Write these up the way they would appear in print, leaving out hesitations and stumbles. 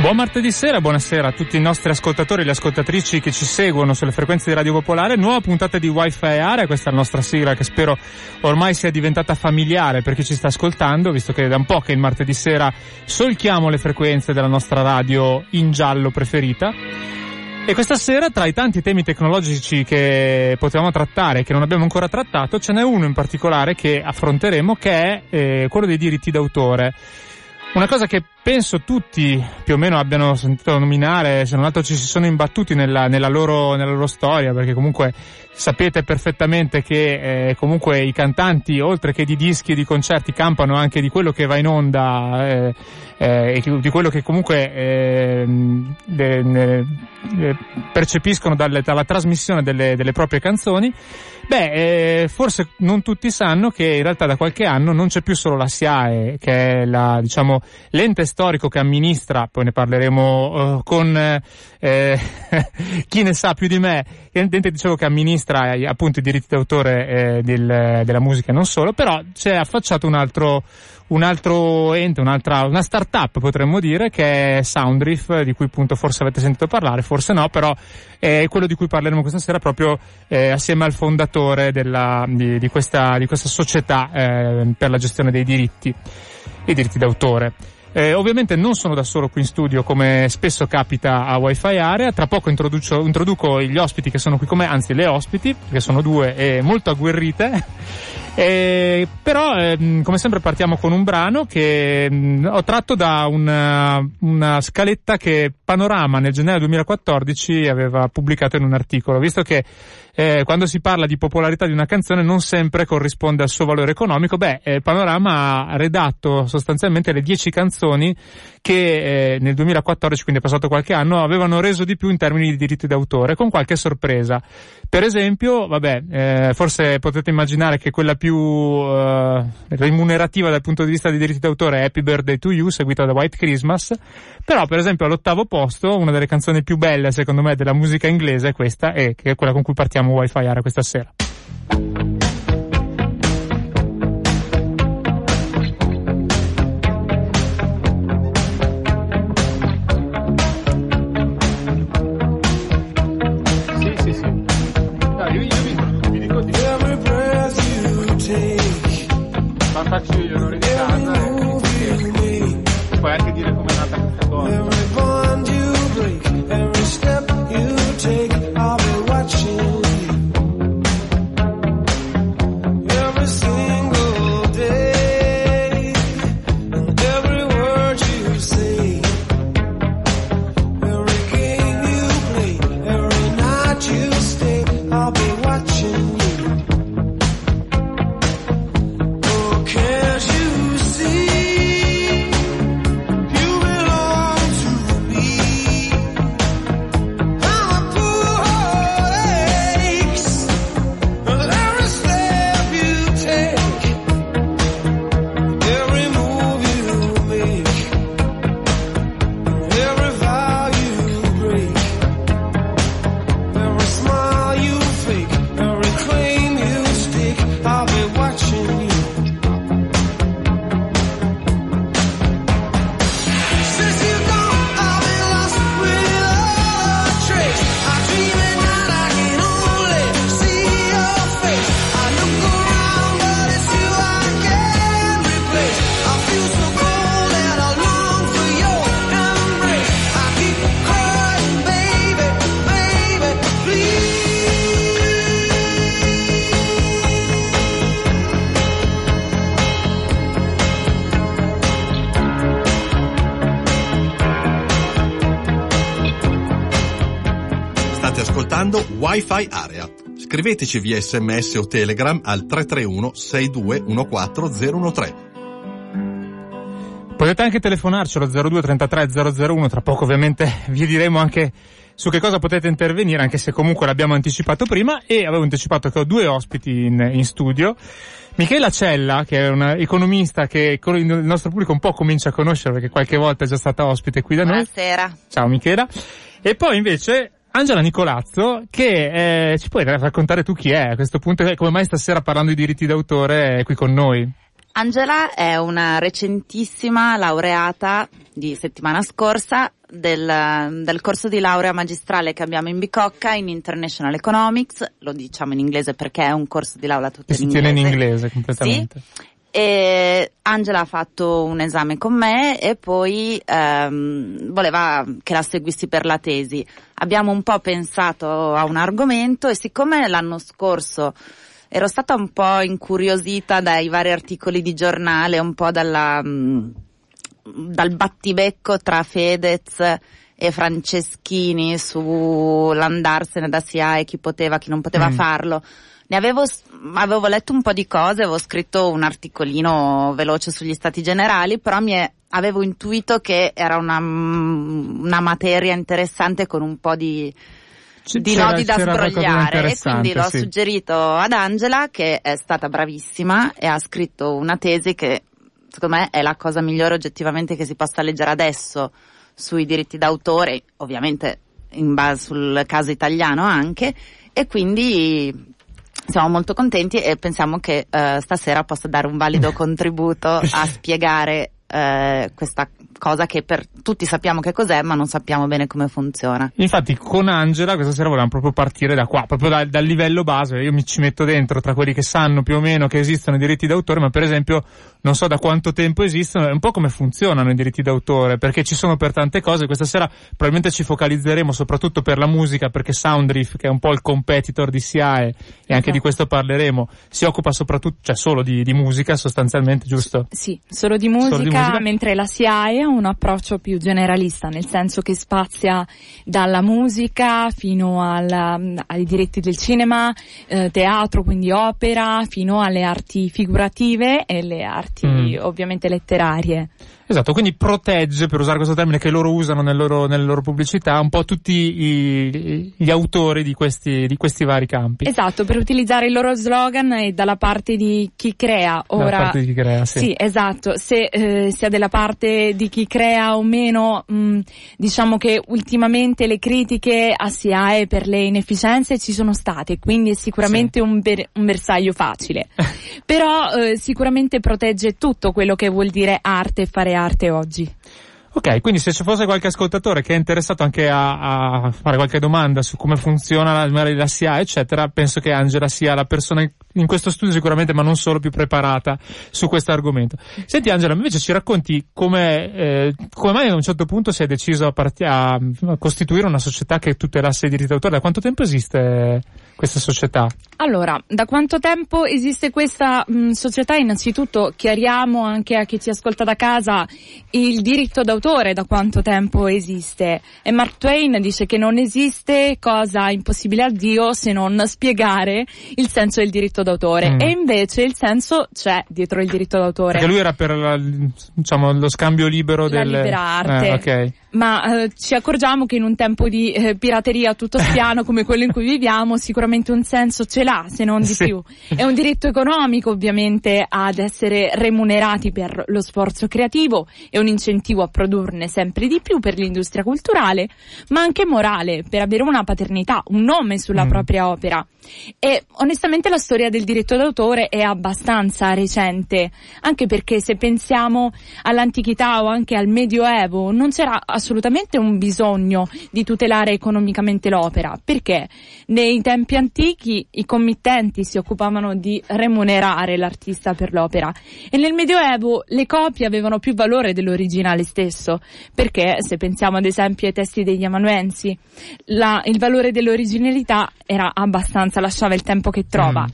Buon martedì sera, buonasera a tutti i nostri ascoltatori e le ascoltatrici che ci seguono sulle frequenze di Radio Popolare. Nuova puntata di Wi-Fi Area, questa è la nostra sigla che spero ormai sia diventata familiare per chi ci sta ascoltando, visto che da un po' che il martedì sera solchiamo le frequenze della nostra radio in giallo preferita. E questa sera, tra i tanti temi tecnologici che potevamo trattare e che non abbiamo ancora trattato, ce n'è uno in particolare che affronteremo, che è quello dei diritti d'autore. Una cosa che penso tutti più o meno abbiano sentito nominare, se non altro ci si sono imbattuti nella loro storia, perché comunque sapete perfettamente che comunque i cantanti, oltre che di dischi e di concerti, campano anche di quello che va in onda e di quello che comunque percepiscono dalla trasmissione delle proprie canzoni. Forse non tutti sanno che in realtà da qualche anno non c'è più solo la SIAE, che è la, diciamo, l'ente storico che amministra, poi ne parleremo con chi ne sa più di me, l'ente, dicevo, che amministra appunto i diritti d'autore della musica e non solo, però c'è affacciato un altro ente, una start-up potremmo dire, che è Soundreef, di cui appunto forse avete sentito parlare, forse no, però è quello di cui parleremo questa sera proprio assieme al fondatore di questa società per la gestione dei diritti e diritti d'autore. Ovviamente non sono da solo qui in studio, come spesso capita a Wi-Fi Area. Tra poco introduco gli ospiti che sono qui con me, anzi le ospiti, che sono due e molto agguerrite. Però come sempre partiamo con un brano che ho tratto da una scaletta che Panorama nel gennaio 2014 aveva pubblicato in un articolo, visto che quando si parla di popolarità di una canzone non sempre corrisponde al suo valore economico. Panorama ha redatto sostanzialmente le 10 canzoni che nel 2014, quindi è passato qualche anno, avevano reso di più in termini di diritti d'autore, con qualche sorpresa. Per esempio, forse potete immaginare che quella più remunerativa dal punto di vista dei diritti d'autore è Happy Birthday to You, seguita da White Christmas, però per esempio all'8° posto, una delle canzoni più belle secondo me della musica inglese è questa, che è quella con cui partiamo Wi-Fi Area questa sera. Wi-Fi Area. Scriveteci via SMS o Telegram al 331 6214013. Potete anche telefonarci allo 02 33 001, tra poco ovviamente vi diremo anche su che cosa potete intervenire, anche se comunque l'abbiamo anticipato prima, e avevo anticipato che ho due ospiti in studio. Michela Cella, che è una economista che il nostro pubblico un po' comincia a conoscere perché qualche volta è già stata ospite qui da noi. Buonasera. Ciao Michela. E poi invece Angela Nicolazzo, che ci puoi raccontare tu chi è a questo punto e come mai stasera, parlando di diritti d'autore, è qui con noi. Angela è una recentissima laureata di settimana scorsa del corso di laurea magistrale che abbiamo in Bicocca in International Economics, lo diciamo in inglese perché è un corso di laurea tutto in inglese. Si tiene in inglese completamente. Sì. E Angela ha fatto un esame con me e poi voleva che la seguissi per la tesi. Abbiamo un po' pensato a un argomento e siccome l'anno scorso ero stata un po' incuriosita dai vari articoli di giornale, un po' dal battibecco tra Fedez e Franceschini sull'andarsene da SIAE, chi poteva, chi non poteva farlo, ne avevo letto un po' di cose, avevo scritto un articolino veloce sugli Stati Generali, però avevo intuito che era una materia interessante con un po' di nodi da sbrogliare, e quindi l'ho suggerito ad Angela, che è stata bravissima e ha scritto una tesi che secondo me è la cosa migliore oggettivamente che si possa leggere adesso sui diritti d'autore, ovviamente in base sul caso italiano anche, e quindi siamo molto contenti e pensiamo che stasera possa dare un valido contributo a spiegare questa cosa che per tutti sappiamo che cos'è, ma non sappiamo bene come funziona. Infatti con Angela questa sera volevamo proprio partire da qua, proprio dal livello base. Io mi ci metto dentro tra quelli che sanno più o meno che esistono i diritti d'autore, ma per esempio non so da quanto tempo esistono e un po' come funzionano i diritti d'autore, perché ci sono per tante cose. Questa sera probabilmente ci focalizzeremo soprattutto per la musica, perché Soundreef, che è un po' il competitor di SIAE, e anche di questo parleremo, si occupa soprattutto, cioè solo di musica sostanzialmente, giusto? Sì, solo di musica. Solo di mentre la SIAE ha un approccio più generalista, nel senso che spazia dalla musica fino ai diritti del cinema, teatro, quindi opera, fino alle arti figurative e le arti ovviamente letterarie. Esatto, quindi protegge, per usare questo termine che loro usano nelle loro pubblicità, un po' tutti gli autori di questi vari campi. Esatto, per utilizzare il loro slogan è dalla parte di chi crea. Ora, dalla parte di chi crea, sì. Sì, esatto, se sia della parte di chi crea o meno, diciamo che ultimamente le critiche a SIAE per le inefficienze ci sono state, quindi è sicuramente un bersaglio facile. Però sicuramente protegge tutto quello che vuol dire arte e fare arte oggi. Ok, quindi se ci fosse qualche ascoltatore che è interessato anche a fare qualche domanda su come funziona la SIA, eccetera, penso che Angela sia la persona in questo studio sicuramente, ma non solo, più preparata su questo argomento. Senti Angela, invece ci racconti come mai a un certo punto si è deciso a costituire una società che tutelasse i diritti d'autore. Da quanto tempo esiste questa società? Allora, da quanto tempo esiste questa società? Innanzitutto chiariamo anche a chi ci ascolta da casa il diritto d'autore. Da quanto tempo esiste? E Mark Twain dice che non esiste cosa impossibile a Dio se non spiegare il senso del diritto d'autore, e invece il senso c'è dietro il diritto d'autore, perché lui era per lo scambio libero della libera arte, okay. Ma ci accorgiamo che in un tempo di pirateria tutto spiano come quello in cui viviamo, sicuramente un senso ce l'ha, se non di più. È un diritto economico ovviamente ad essere remunerati per lo sforzo creativo, è un incentivo a produrne sempre di più per l'industria culturale, ma anche morale, per avere una paternità, un nome sulla propria opera. E onestamente la storia del diritto d'autore è abbastanza recente, anche perché se pensiamo all'antichità o anche al Medioevo non c'era assolutamente un bisogno di tutelare economicamente l'opera, perché nei tempi antichi i committenti si occupavano di remunerare l'artista per l'opera, e nel Medioevo le copie avevano più valore dell'originale stesso, perché se pensiamo ad esempio ai testi degli amanuensi, il valore dell'originalità era abbastanza, lasciava il tempo che trova.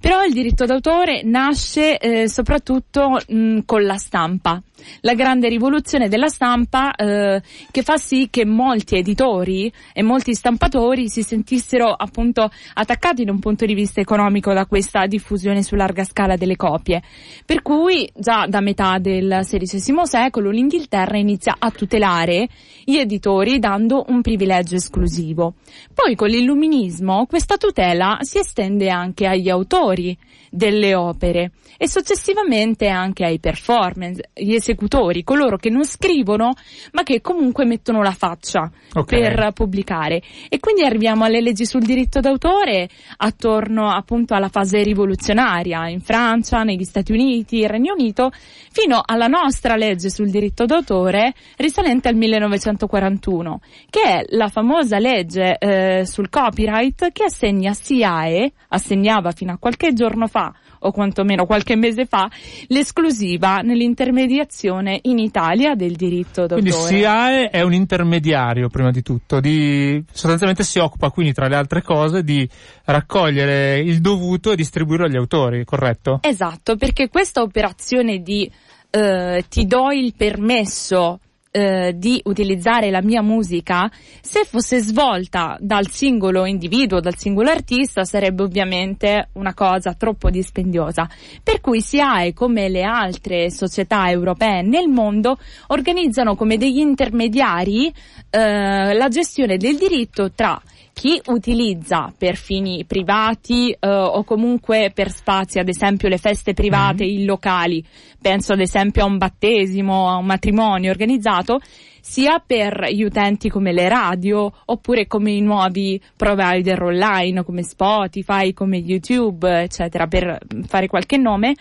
Però il diritto d'autore nasce soprattutto con la stampa, la grande rivoluzione della stampa che fa sì che molti editori e molti stampatori si sentissero appunto attaccati da un punto di vista economico da questa diffusione su larga scala delle copie, per cui già da metà del XVI secolo l'Inghilterra inizia a tutelare gli editori dando un privilegio esclusivo. Poi con l'illuminismo questa tutela si estende anche agli autori delle opere e successivamente anche ai performance, gli esecutori, coloro che non scrivono ma che comunque mettono la faccia per pubblicare. E quindi arriviamo alle leggi sul diritto d'autore attorno appunto alla fase rivoluzionaria in Francia, negli Stati Uniti, il Regno Unito, fino alla nostra legge sul diritto d'autore risalente al 1941, che è la famosa legge sul copyright che assegna SIAE, assegnava fino a qualche giorno fa o quantomeno qualche mese fa l'esclusiva nell'intermediazione in Italia del diritto d'autore. Quindi SIAE è un intermediario prima di tutto, sostanzialmente si occupa quindi tra le altre cose di raccogliere il dovuto e distribuirlo agli autori, corretto? Esatto, perché questa operazione di ti do il permesso di utilizzare la mia musica, se fosse svolta dal singolo individuo, dal singolo artista, sarebbe ovviamente una cosa troppo dispendiosa. Per cui SIAE, come le altre società europee nel mondo, organizzano come degli intermediari la gestione del diritto tra chi utilizza per fini privati o comunque per spazi, ad esempio le feste private, i locali, penso ad esempio a un battesimo, a un matrimonio organizzato, sia per gli utenti come le radio oppure come i nuovi provider online come Spotify, come YouTube, eccetera, per fare qualche nome,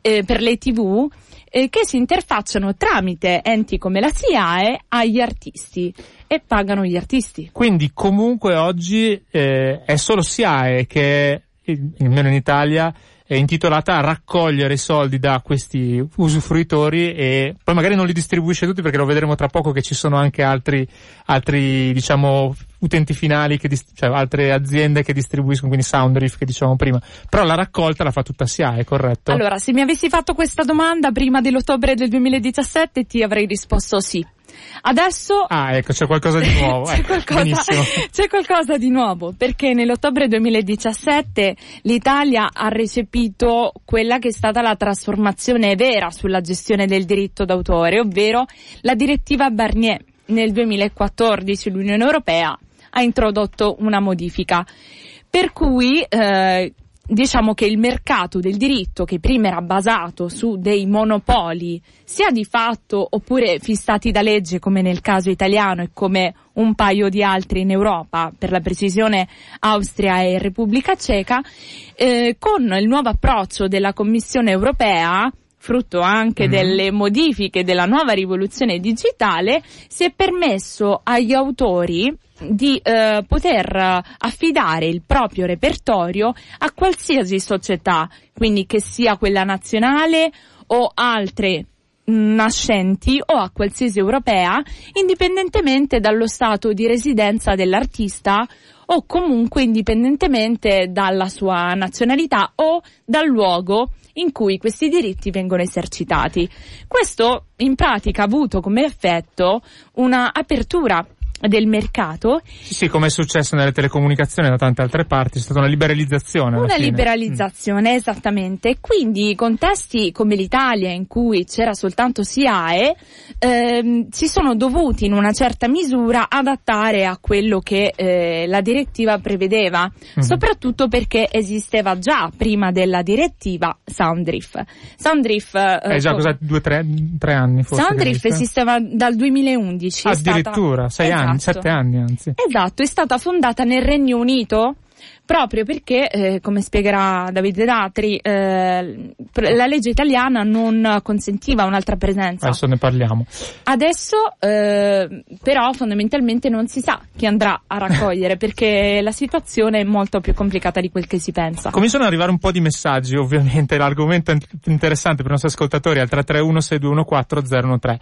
per le TV, che si interfacciano tramite enti come la SIAE agli artisti e pagano gli artisti. Quindi comunque oggi è solo SIAE che, almeno in Italia, è intitolata a raccogliere i soldi da questi usufruitori e poi magari non li distribuisce tutti, perché lo vedremo tra poco che ci sono anche altri diciamo utenti finali, cioè altre aziende che distribuiscono, quindi Soundreef che dicevamo prima, però la raccolta la fa tutta SIAE, corretto? Allora, se mi avessi fatto questa domanda prima dell'ottobre del 2017 ti avrei risposto sì. Adesso c'è qualcosa di nuovo. C'è qualcosa di nuovo, perché nell'ottobre 2017 l'Italia ha recepito quella che è stata la trasformazione vera sulla gestione del diritto d'autore, ovvero la direttiva Barnier. Nel 2014 l'Unione Europea ha introdotto una modifica, per cui diciamo che il mercato del diritto, che prima era basato su dei monopoli, sia di fatto oppure fissati da legge come nel caso italiano e come un paio di altri in Europa, per la precisione Austria e Repubblica Ceca, con il nuovo approccio della Commissione Europea, frutto anche delle modifiche della nuova rivoluzione digitale, si è permesso agli autori di poter affidare il proprio repertorio a qualsiasi società, quindi che sia quella nazionale o altre nascenti o a qualsiasi europea, indipendentemente dallo stato di residenza dell'artista o comunque indipendentemente dalla sua nazionalità o dal luogo in cui questi diritti vengono esercitati. Questo in pratica ha avuto come effetto una apertura del mercato. Sì, come è successo nelle telecomunicazioni e da tante altre parti, è stata una liberalizzazione. Una liberalizzazione, esattamente. Quindi contesti come l'Italia, in cui c'era soltanto SIAE, si sono dovuti in una certa misura adattare a quello che la direttiva prevedeva, soprattutto perché esisteva già prima della direttiva Soundreef. Soundreef già cosa, 2-3 anni forse. Soundreef esisteva dal 2011. Addirittura, 6 anni. 7 anni anzi. Esatto, è stata fondata nel Regno Unito proprio perché, come spiegherà Davide D'Atri, la legge italiana non consentiva un'altra presenza. Adesso ne parliamo. Adesso però fondamentalmente non si sa chi andrà a raccogliere perché la situazione è molto più complicata di quel che si pensa. Cominciano ad arrivare un po' di messaggi, ovviamente l'argomento è interessante per i nostri ascoltatori al 331-621-4013.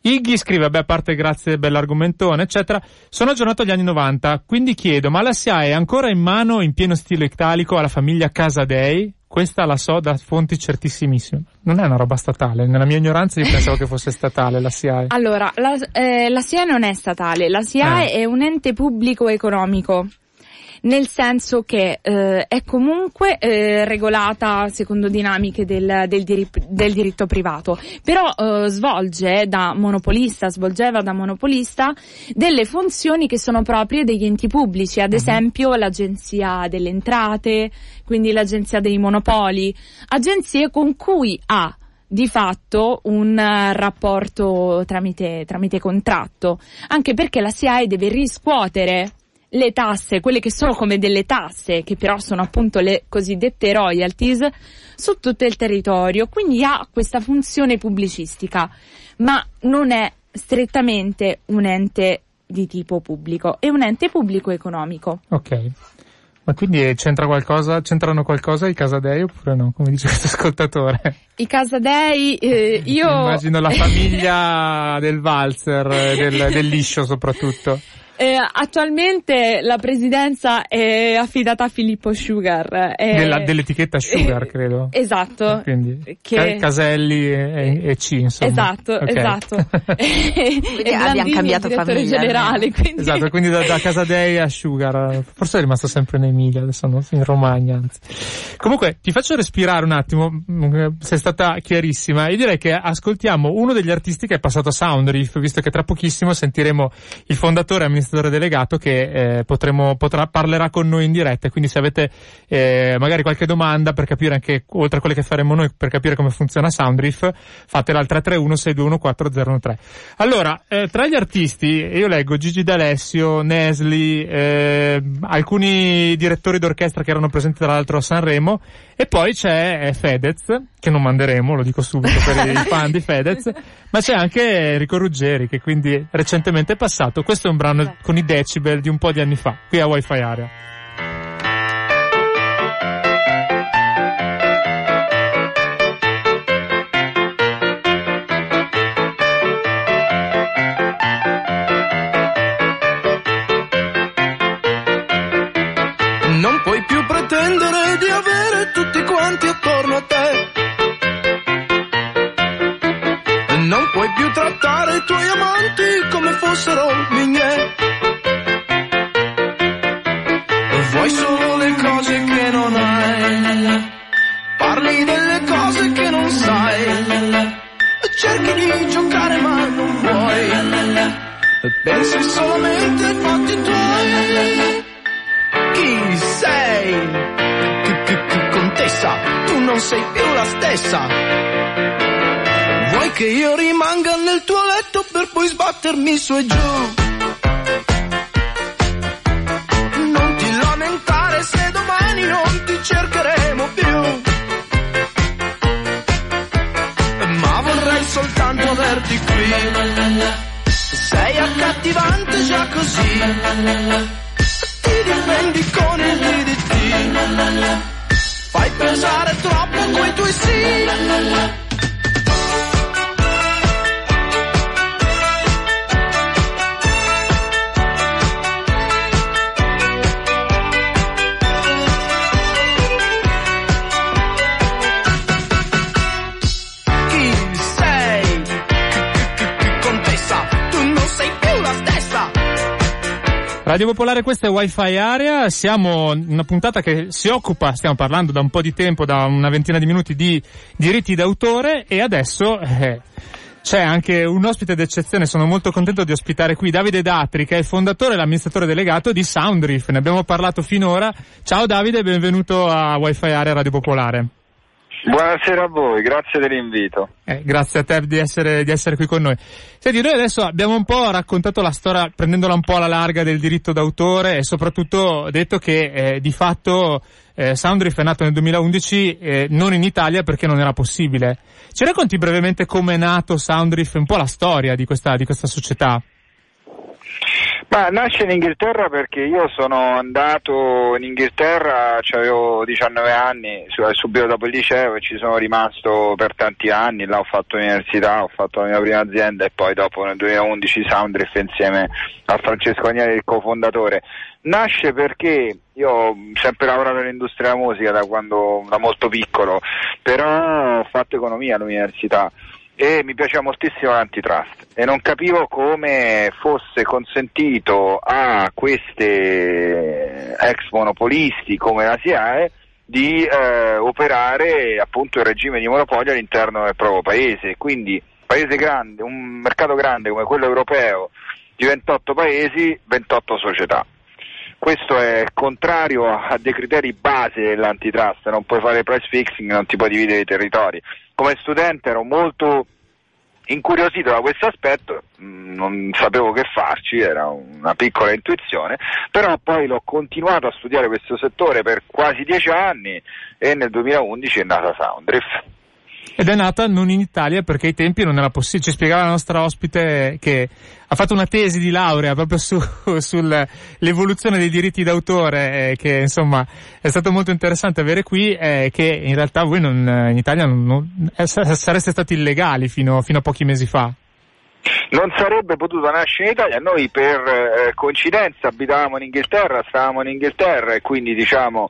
Iggy scrive: a parte grazie, bell'argomentone eccetera, sono aggiornato agli anni 90, quindi chiedo, ma la SIAE è ancora in mano in pieno stile italico alla famiglia Casadei? Questa la so da fonti certissimissime. Non è una roba statale? Nella mia ignoranza io pensavo che fosse statale la SIAE. Allora, la SIAE non è statale, la SIAE è un ente pubblico economico. nel senso che è comunque regolata secondo dinamiche del diritto privato, però svolgeva da monopolista delle funzioni che sono proprie degli enti pubblici, ad esempio l'Agenzia delle Entrate, quindi l'Agenzia dei Monopoli, agenzie con cui ha di fatto un rapporto tramite contratto, anche perché la SIAE deve riscuotere le tasse, quelle che sono come delle tasse, che però sono appunto le cosiddette royalties, su tutto il territorio, quindi ha questa funzione pubblicistica, ma non è strettamente un ente di tipo pubblico, è un ente pubblico economico. Ok. Ma quindi c'entrano qualcosa i Casadei oppure no, come dice questo ascoltatore? I Casadei, io... Immagino la famiglia del valzer, del liscio soprattutto. Attualmente la presidenza è affidata a Filippo Sugar. Dell'etichetta Sugar, credo. Esatto. Quindi che... Caselli e C, insomma. Esatto. E abbiamo cambiato direttore famiglia. Generale, quindi... Esatto, quindi da Casadei a Sugar. Forse è rimasto sempre in Emilia, adesso no? In Romagna. Anzi. Comunque, ti faccio respirare un attimo, sei stata chiarissima, e direi che ascoltiamo uno degli artisti che è passato a Soundreef, visto che tra pochissimo sentiremo il fondatore amministratore delegato che parlerà con noi in diretta, quindi se avete magari qualche domanda per capire, anche oltre a quelle che faremo noi, per capire come funziona Soundreef, fatela al 331-621-4013. Allora, tra gli artisti io leggo Gigi D'Alessio, Nesli, alcuni direttori d'orchestra che erano presenti tra l'altro a Sanremo, e poi c'è Fedez, che non manderemo, lo dico subito per i fan di Fedez, ma c'è anche Enrico Ruggeri, che quindi recentemente è passato. Questo è un brano con i Decibel di un po' di anni fa, qui a Wi-Fi Area. Non puoi più pretendere di avere tutti quanti attorno a te. Non puoi più trattare i tuoi amanti come fossero miniere. Vuoi solo le cose che non hai, parli delle cose che non sai, cerchi di giocare ma non vuoi, pensi solamente ai fatti tuoi. Chi sei? Che contessa, tu non sei più la stessa. Vuoi che io rimanga nel tuo letto per poi sbattermi su e giù? Se domani non ti cercheremo più, ma vorrei soltanto averti qui. Sei accattivante già così, ti difendi con il DDT, fai pesare troppo quei tuoi sì. Radio Popolare, questa è Wi-Fi Area, siamo in una puntata che si occupa, stiamo parlando da un po' di tempo, da una ventina di minuti, di diritti d'autore, e adesso c'è anche un ospite d'eccezione. Sono molto contento di ospitare qui Davide D'Atri, che è il fondatore e l'amministratore delegato di Soundreef, ne abbiamo parlato finora. Ciao Davide, benvenuto a Wi-Fi Area Radio Popolare. Buonasera a voi, grazie dell'invito. Grazie a te di essere qui con noi. Senti, noi adesso abbiamo un po' raccontato la storia, prendendola un po' alla larga, del diritto d'autore, e soprattutto detto che di fatto Soundreef è nato nel 2011, non in Italia perché non era possibile. Ci racconti brevemente come è nato Soundreef, un po' la storia di questa società? Ma nasce in Inghilterra perché io sono andato in Inghilterra, avevo 19 anni, subito dopo il liceo, e ci sono rimasto per tanti anni. Là ho fatto l'università, ho fatto la mia prima azienda, e poi dopo nel 2011 Soundreef insieme a Francesco Trani, il cofondatore. Nasce perché io ho sempre lavorato nell'industria della musica da molto piccolo, però ho fatto economia all'università e mi piaceva moltissimo l'antitrust. e non capivo come fosse consentito a queste ex monopolisti come la SIAE di operare appunto il regime di monopolio all'interno del proprio paese. Quindi paese grande, un mercato grande come quello europeo di 28 paesi, 28 società. Questo è contrario a dei criteri base dell'antitrust, non puoi fare price fixing, non ti puoi dividere i territori. Come studente ero molto incuriosito da questo aspetto, non sapevo che farci, era una piccola intuizione, però poi l'ho continuato a studiare questo settore per quasi 10 anni e nel 2011 è nata Soundreef. Ed è nata non in Italia perché ai tempi non era possibile, ci spiegava la nostra ospite che ha fatto una tesi di laurea proprio sull'evoluzione dei diritti d'autore, che insomma è stato molto interessante avere qui, che in realtà voi non, in Italia non sareste stati illegali fino a pochi mesi fa. Non sarebbe potuto nascere in Italia, noi per coincidenza abitavamo in Inghilterra, stavamo in Inghilterra e quindi diciamo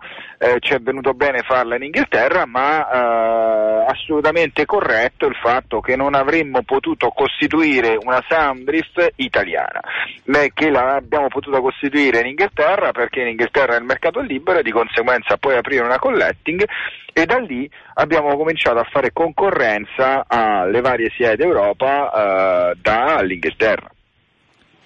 ci è venuto bene farla in Inghilterra, ma assolutamente corretto il fatto che non avremmo potuto costituire una Soundreef italiana, che l'abbiamo potuta costituire in Inghilterra perché in Inghilterra è il mercato libero e di conseguenza poi aprire una collecting e da lì abbiamo cominciato a fare concorrenza alle varie SIAE d'Europa dall'Inghilterra.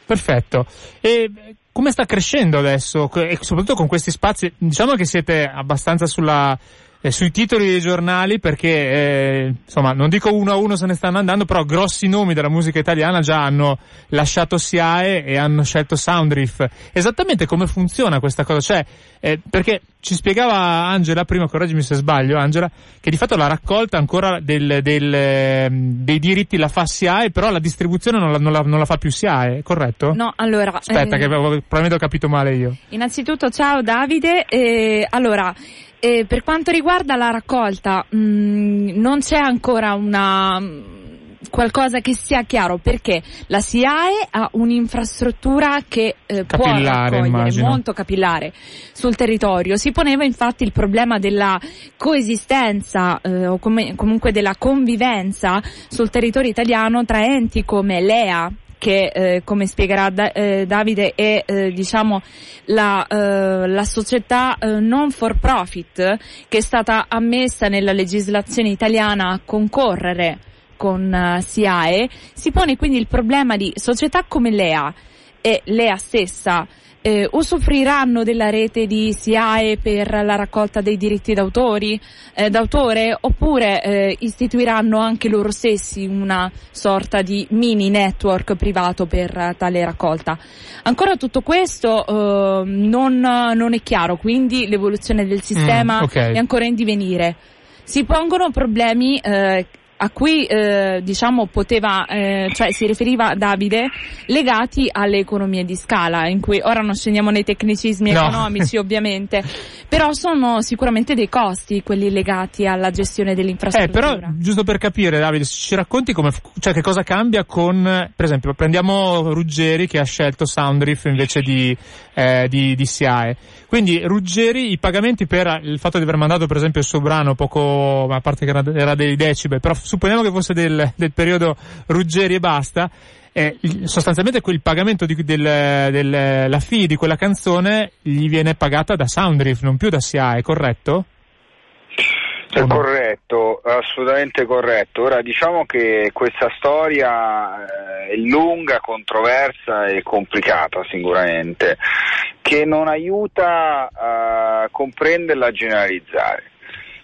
Perfetto. E come sta crescendo adesso? E soprattutto con questi spazi, diciamo che siete abbastanza sui titoli dei giornali perché insomma non dico uno a uno se ne stanno andando, però grossi nomi della musica italiana già hanno lasciato SIAE e hanno scelto Soundreef. Esattamente come funziona questa cosa? Cioè perché ci spiegava Angela prima, correggimi se sbaglio Angela, che di fatto la raccolta ancora dei diritti la fa SIAE, però la distribuzione non la fa più SIAE, corretto? No, allora aspetta che probabilmente ho capito male io. Innanzitutto ciao Davide, allora per quanto riguarda la raccolta, non c'è ancora qualcosa che sia chiaro perché la SIAE ha un'infrastruttura che può raccogliere, immagino, molto capillare sul territorio. Si poneva infatti il problema della coesistenza o comunque della convivenza sul territorio italiano tra enti come LEA, che come spiegherà Davide è diciamo la società non for profit che è stata ammessa nella legislazione italiana a concorrere con SIAE. Si pone quindi il problema di società come LEA e LEA stessa usufruiranno della rete di SIAE per la raccolta dei diritti d'autore oppure istituiranno anche loro stessi una sorta di mini network privato per tale raccolta. Ancora tutto questo non è chiaro, quindi l'evoluzione del sistema è ancora in divenire. Si pongono problemi a cui diciamo poteva cioè si riferiva Davide, legati alle economie di scala, in cui ora non scendiamo nei tecnicismi economici ovviamente, però sono sicuramente dei costi quelli legati alla gestione dell'infrastruttura. Però giusto per capire Davide, ci racconti come, cioè che cosa cambia con, per esempio prendiamo Ruggeri che ha scelto Soundreef invece di SIAE. Quindi Ruggeri, i pagamenti per il fatto di aver mandato per esempio il suo brano poco, a parte che era dei Decibel, però supponiamo che fosse del periodo Ruggeri e basta, sostanzialmente quel pagamento la fee di quella canzone gli viene pagata da Soundreef, non più da SIAE, corretto? È corretto, assolutamente corretto. Ora diciamo che questa storia è lunga, controversa e complicata sicuramente, che non aiuta a comprenderla, a generalizzare.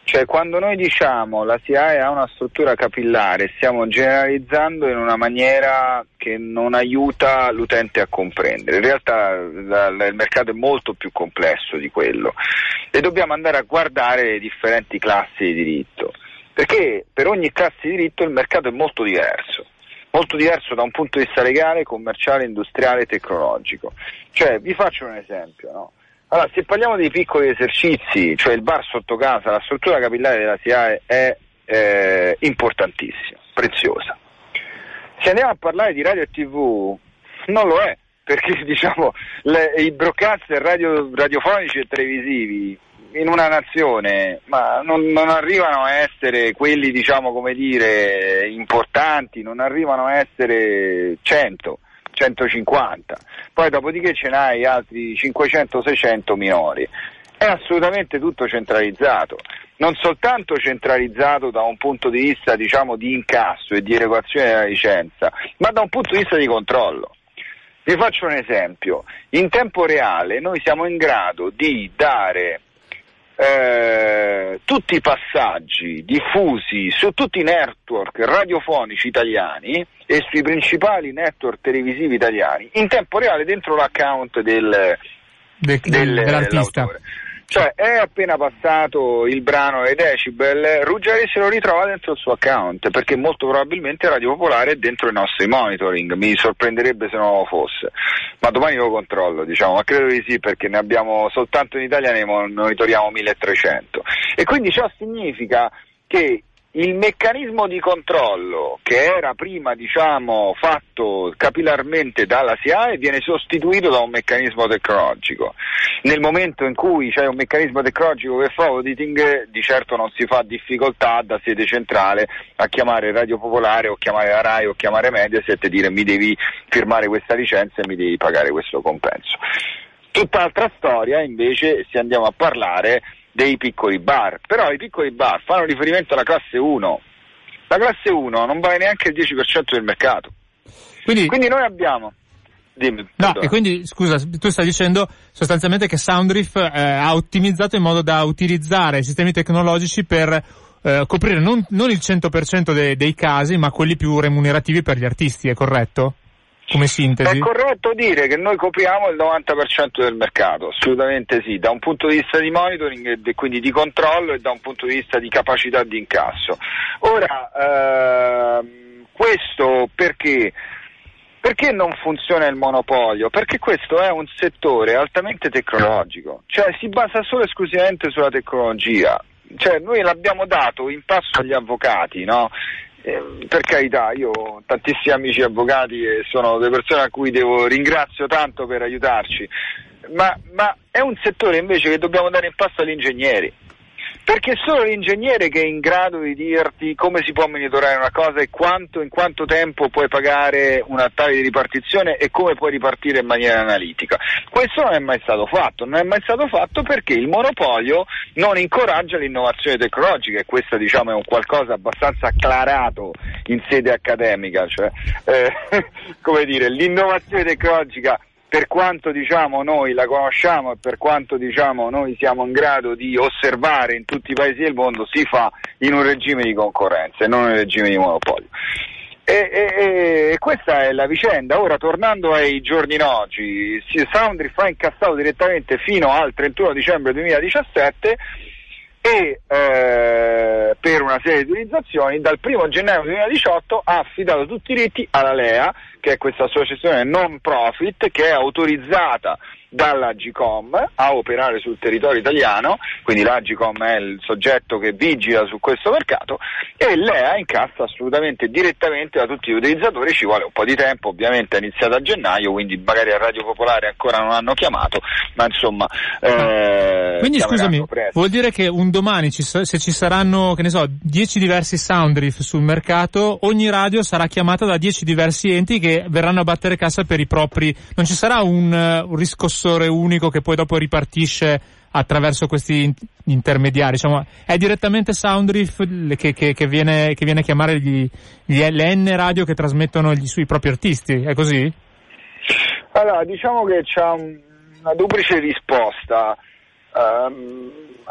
Cioè quando noi diciamo la SIAE ha una struttura capillare stiamo generalizzando in una maniera che non aiuta l'utente a comprendere. In realtà il mercato è molto più complesso di quello e dobbiamo andare a guardare le differenti classi di diritto, perché per ogni classe di diritto il mercato è molto diverso da un punto di vista legale, commerciale, industriale e tecnologico. Cioè vi faccio un esempio, no? Allora, se parliamo dei piccoli esercizi, cioè il bar sotto casa, la struttura capillare della SIAE è importantissima, preziosa. Se andiamo a parlare di radio e TV, non lo è, perché diciamo i broadcast radiofonici e televisivi in una nazione, ma non arrivano a essere quelli, diciamo, come dire, importanti, non arrivano a essere 100, 150, poi dopodiché ce n'hai altri 500, 600 minori. È assolutamente tutto centralizzato, non soltanto centralizzato da un punto di vista, diciamo, di incasso e di erogazione della licenza, ma da un punto di vista di controllo. Vi faccio un esempio: in tempo reale noi siamo in grado di dare tutti i passaggi diffusi su tutti i network radiofonici italiani e sui principali network televisivi italiani in tempo reale dentro l'account dell'artista. Cioè, è appena passato il brano dei Decibel, Ruggeri se lo ritrova dentro il suo account, perché molto probabilmente Radio Popolare è dentro i nostri monitoring. Mi sorprenderebbe se non lo fosse, ma domani lo controllo, diciamo, ma credo di sì, perché ne abbiamo soltanto in Italia, ne monitoriamo 1300, e quindi ciò significa che il meccanismo di controllo, che era prima, diciamo, fatto capillarmente dalla SIAE, viene sostituito da un meccanismo tecnologico. Nel momento in cui c'è un meccanismo tecnologico che fa auditing, di certo non si fa difficoltà da sede centrale a chiamare Radio Popolare o chiamare la RAI o chiamare Mediaset e dire: mi devi firmare questa licenza e mi devi pagare questo compenso. Tutt'altra storia invece se andiamo a parlare dei piccoli bar. Però i piccoli bar fanno riferimento alla classe 1, la classe 1 non vale neanche il 10% del mercato, quindi noi abbiamo... Dimmi, no, e quindi scusa, tu stai dicendo sostanzialmente che Soundreef ha ottimizzato in modo da utilizzare i sistemi tecnologici per coprire non il 100% dei casi, ma quelli più remunerativi per gli artisti, è corretto? Come sintesi? È corretto dire che noi copriamo il 90% del mercato, assolutamente sì, da un punto di vista di monitoring e quindi di controllo e da un punto di vista di capacità di incasso. Ora, questo perché? Perché non funziona il monopolio? Perché questo è un settore altamente tecnologico, cioè si basa solo e esclusivamente sulla tecnologia. Cioè, noi l'abbiamo dato in passo agli avvocati, no? Per carità, io ho tantissimi amici avvocati e sono delle persone a cui ringrazio tanto per aiutarci, ma è un settore invece che dobbiamo dare in pasto agli ingegneri, perché è solo l'ingegnere che è in grado di dirti come si può monitorare una cosa e in quanto tempo puoi pagare una taglia di ripartizione e come puoi ripartire in maniera analitica. Questo non è mai stato fatto, non è mai stato fatto perché il monopolio non incoraggia l'innovazione tecnologica, e questa, diciamo, è un qualcosa abbastanza acclarato in sede accademica, cioè come dire, l'innovazione tecnologica, per quanto, diciamo, noi la conosciamo e per quanto, diciamo, noi siamo in grado di osservare in tutti i paesi del mondo, si fa in un regime di concorrenza e non in un regime di monopolio. E questa è la vicenda. Ora, tornando ai giorni d'oggi, Soundreef ha incassato direttamente fino al 31 dicembre 2017 e per una serie di utilizzazioni dal 1 gennaio 2018 ha affidato tutti i diritti alla LEA, che è questa associazione non profit che è autorizzata dalla AGCOM a operare sul territorio italiano, quindi l'AGCOM è il soggetto che vigila su questo mercato, e LEA incassa assolutamente direttamente da tutti gli utilizzatori. Ci vuole un po' di tempo, ovviamente è iniziato a gennaio, quindi magari a Radio Popolare ancora non hanno chiamato, ma insomma quindi scusami, vuol dire che un domani se ci saranno, che ne so, 10 diversi Soundreef sul mercato, ogni radio sarà chiamata da 10 diversi enti che verranno a battere cassa per i propri... Non ci sarà un riscosso unico che poi dopo ripartisce attraverso questi intermediari, diciamo, è direttamente Soundreef che viene a chiamare le N radio che trasmettono sui propri artisti, è così? Allora, diciamo che c'è una duplice risposta.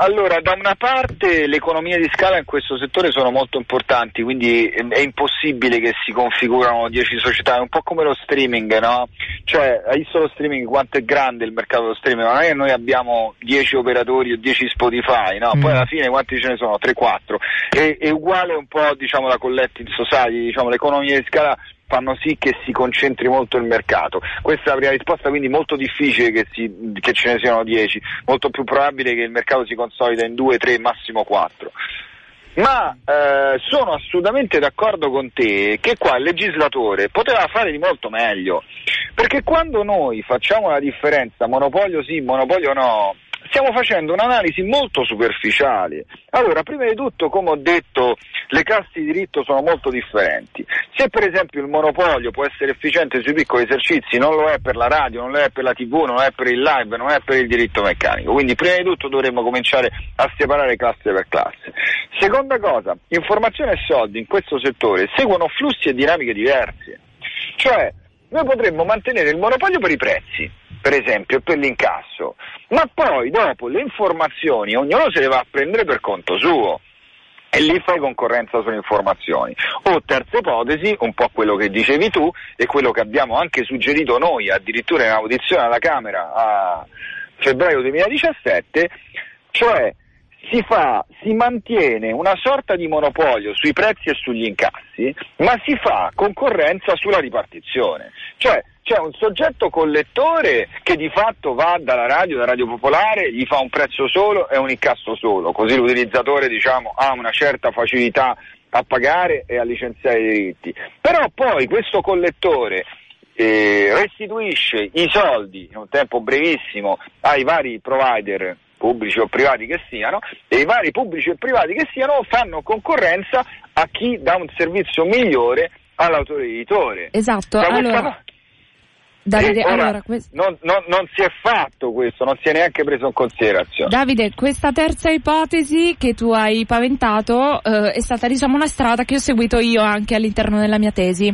Allora, da una parte le economie di scala in questo settore sono molto importanti, quindi è impossibile che si configurano 10 società, è un po' come lo streaming, no? Cioè, hai visto lo streaming quanto è grande il mercato dello streaming? Non è che noi abbiamo 10 operatori o 10 Spotify, no? Poi alla fine quanti ce ne sono? 3-4. È uguale un po', diciamo, la collecting society, diciamo, le economie di scala fanno sì che si concentri molto il mercato. Questa è la prima risposta, quindi molto difficile che ce ne siano 10, molto più probabile che il mercato si consolida in 2, 3, massimo 4. Ma sono assolutamente d'accordo con te che qua il legislatore poteva fare di molto meglio, perché quando noi facciamo la differenza monopolio sì, monopolio no, stiamo facendo un'analisi molto superficiale. Allora, prima di tutto, come ho detto, le classi di diritto sono molto differenti. Se per esempio il monopolio può essere efficiente sui piccoli esercizi, non lo è per la radio, non lo è per la TV, non lo è per il live, non è per il diritto meccanico. Quindi prima di tutto dovremmo cominciare a separare classe per classe. Seconda cosa, informazione e soldi in questo settore seguono flussi e dinamiche diverse. Cioè, noi potremmo mantenere il monopolio per i prezzi, per esempio, e per l'incasso, ma poi dopo le informazioni ognuno se le va a prendere per conto suo e lì fai concorrenza sulle informazioni. O terza ipotesi, un po' quello che dicevi tu e quello che abbiamo anche suggerito noi addirittura in audizione alla Camera a febbraio 2017, cioè si mantiene una sorta di monopolio sui prezzi e sugli incassi, ma si fa concorrenza sulla ripartizione. Cioè c'è un soggetto collettore che di fatto va da Radio Popolare, gli fa un prezzo solo e un incasso solo, così l'utilizzatore, diciamo, ha una certa facilità a pagare e a licenziare i diritti. Però poi questo collettore restituisce i soldi in un tempo brevissimo ai vari provider pubblici o privati che siano, e i vari pubblici e privati che siano fanno concorrenza a chi dà un servizio migliore all'autore editore. Esatto. Allora, Davide, allora, non si è fatto questo, non si è neanche preso in considerazione. Davide, questa terza ipotesi che tu hai paventato è stata, diciamo, una strada che ho seguito io anche all'interno della mia tesi,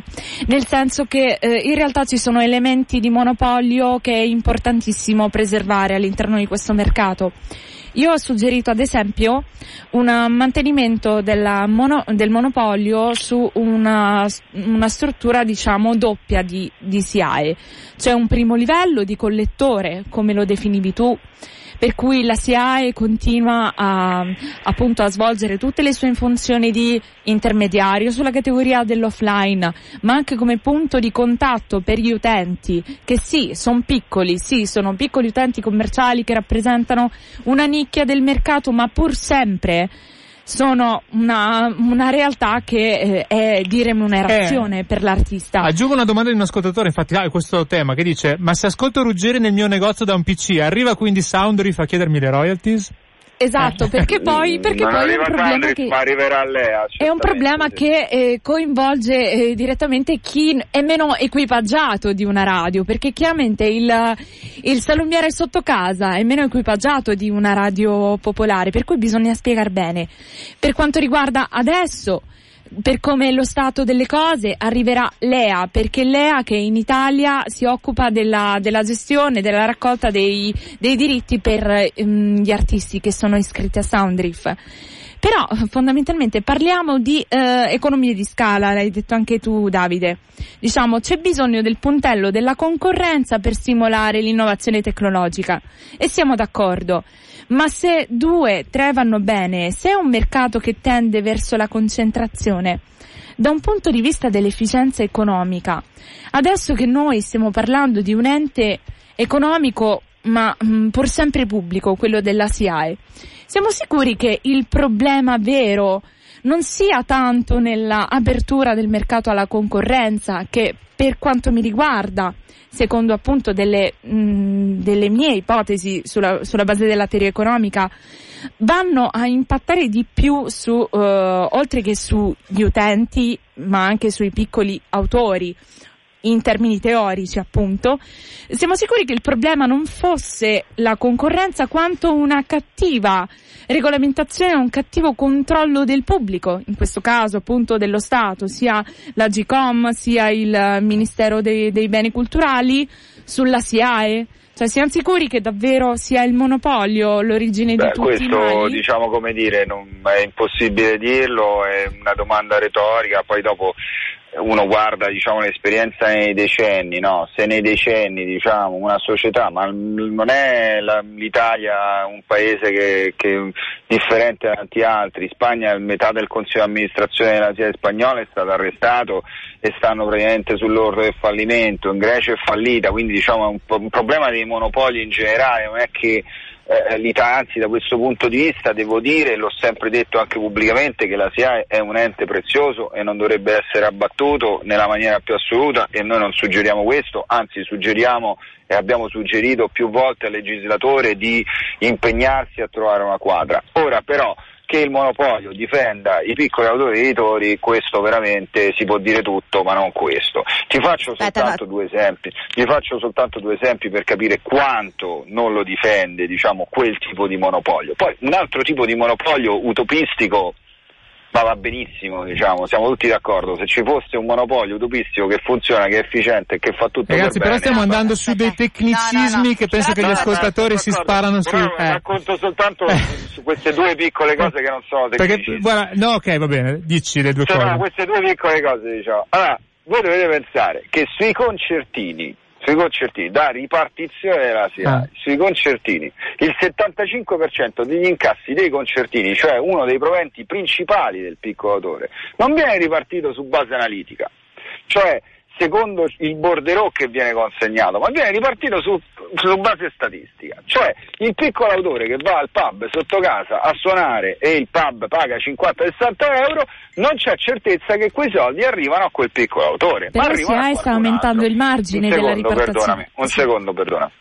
nel senso che in realtà ci sono elementi di monopolio che è importantissimo preservare all'interno di questo mercato. Io ho suggerito ad esempio un mantenimento del monopolio su una struttura, diciamo, doppia di SIAE. C'è un primo livello di collettore, come lo definivi tu, per cui la SIAE continua appunto a svolgere tutte le sue funzioni di intermediario sulla categoria dell'offline, ma anche come punto di contatto per gli utenti, che sono piccoli utenti commerciali che rappresentano una nicchia del mercato, ma pur sempre sono una realtà che è di remunerazione per l'artista. Aggiungo una domanda di un ascoltatore, infatti, questo tema, che dice: ma se ascolto Ruggeri nel mio negozio da un PC, arriva quindi Soundreef a chiedermi le royalties? Esatto, perché poi è un problema che arriverà a LEA, è un problema che coinvolge direttamente chi è meno equipaggiato di una radio, perché chiaramente il salumiere sotto casa è meno equipaggiato di una radio popolare, per cui bisogna spiegare bene. Per quanto riguarda adesso, per come è lo stato delle cose, arriverà LEA, perché LEA, che in Italia si occupa della gestione, della raccolta dei diritti per gli artisti che sono iscritti a Soundreef. Però fondamentalmente parliamo di economie di scala, l'hai detto anche tu, Davide. Diciamo, c'è bisogno del puntello della concorrenza per stimolare l'innovazione tecnologica, e siamo d'accordo. Ma se 2, 3 vanno bene, se è un mercato che tende verso la concentrazione, da un punto di vista dell'efficienza economica, adesso che noi stiamo parlando di un ente economico, ma pur sempre pubblico, quello della SIAE, siamo sicuri che il problema vero non sia tanto nella apertura del mercato alla concorrenza, che per quanto mi riguarda, secondo appunto delle mie ipotesi sulla base della teoria economica, vanno a impattare di più su oltre che sugli utenti, ma anche sui piccoli autori. In termini teorici, appunto, siamo sicuri che il problema non fosse la concorrenza quanto una cattiva regolamentazione, un cattivo controllo del pubblico, in questo caso appunto dello Stato, sia l'AGCOM sia il Ministero dei Beni Culturali sulla SIAE. Cioè, siamo sicuri che davvero sia il monopolio l'origine di tutti i mali? Questo, diciamo, come dire, non è impossibile dirlo, è una domanda retorica. Poi dopo uno guarda, diciamo, l'esperienza nei decenni, no? Se nei decenni, diciamo, una società, ma non è l'Italia un paese che differente da tanti altri. Spagna, metà del consiglio di amministrazione della SIAE spagnola è stato arrestato e stanno praticamente sull'orlo del fallimento. In Grecia è fallita, quindi diciamo è un problema dei monopoli in generale, non è che Anzi, da questo punto di vista devo dire, l'ho sempre detto anche pubblicamente, che la SIAE è un ente prezioso e non dovrebbe essere abbattuto nella maniera più assoluta, e noi non suggeriamo questo, anzi suggeriamo e abbiamo suggerito più volte al legislatore di impegnarsi a trovare una quadra. Ora però che il monopolio difenda i piccoli autori editori, questo veramente si può dire tutto, ma non questo. Ti faccio soltanto due esempi per capire quanto non lo difende, diciamo, quel tipo di monopolio. Poi un altro tipo di monopolio utopistico, ma va benissimo, diciamo, siamo tutti d'accordo, se ci fosse un monopolio utopistico che funziona, che è efficiente, che fa tutto. Ragazzi, però stiamo andando su dei tecnicismi che penso che gli ascoltatori si sparano su. Racconto soltanto su queste due piccole cose che non sono tecnicismi. Perché, guarda, no, ok, va bene, dici le due cose. No, queste due piccole cose, diciamo. Allora, voi dovete pensare che sui concertini, da ripartizione della SIAE, sui concertini, il 75% degli incassi dei concertini, cioè uno dei proventi principali del piccolo autore, non viene ripartito su base analitica, cioè secondo il borderò che viene consegnato, ma viene ripartito su base statistica, cioè il piccolo autore che va al pub sotto casa a suonare e il pub paga 50-60 euro, non c'è certezza che quei soldi arrivano a quel piccolo autore. Però ma SIAE sta aumentando il margine della ripartizione. Un secondo, perdonami.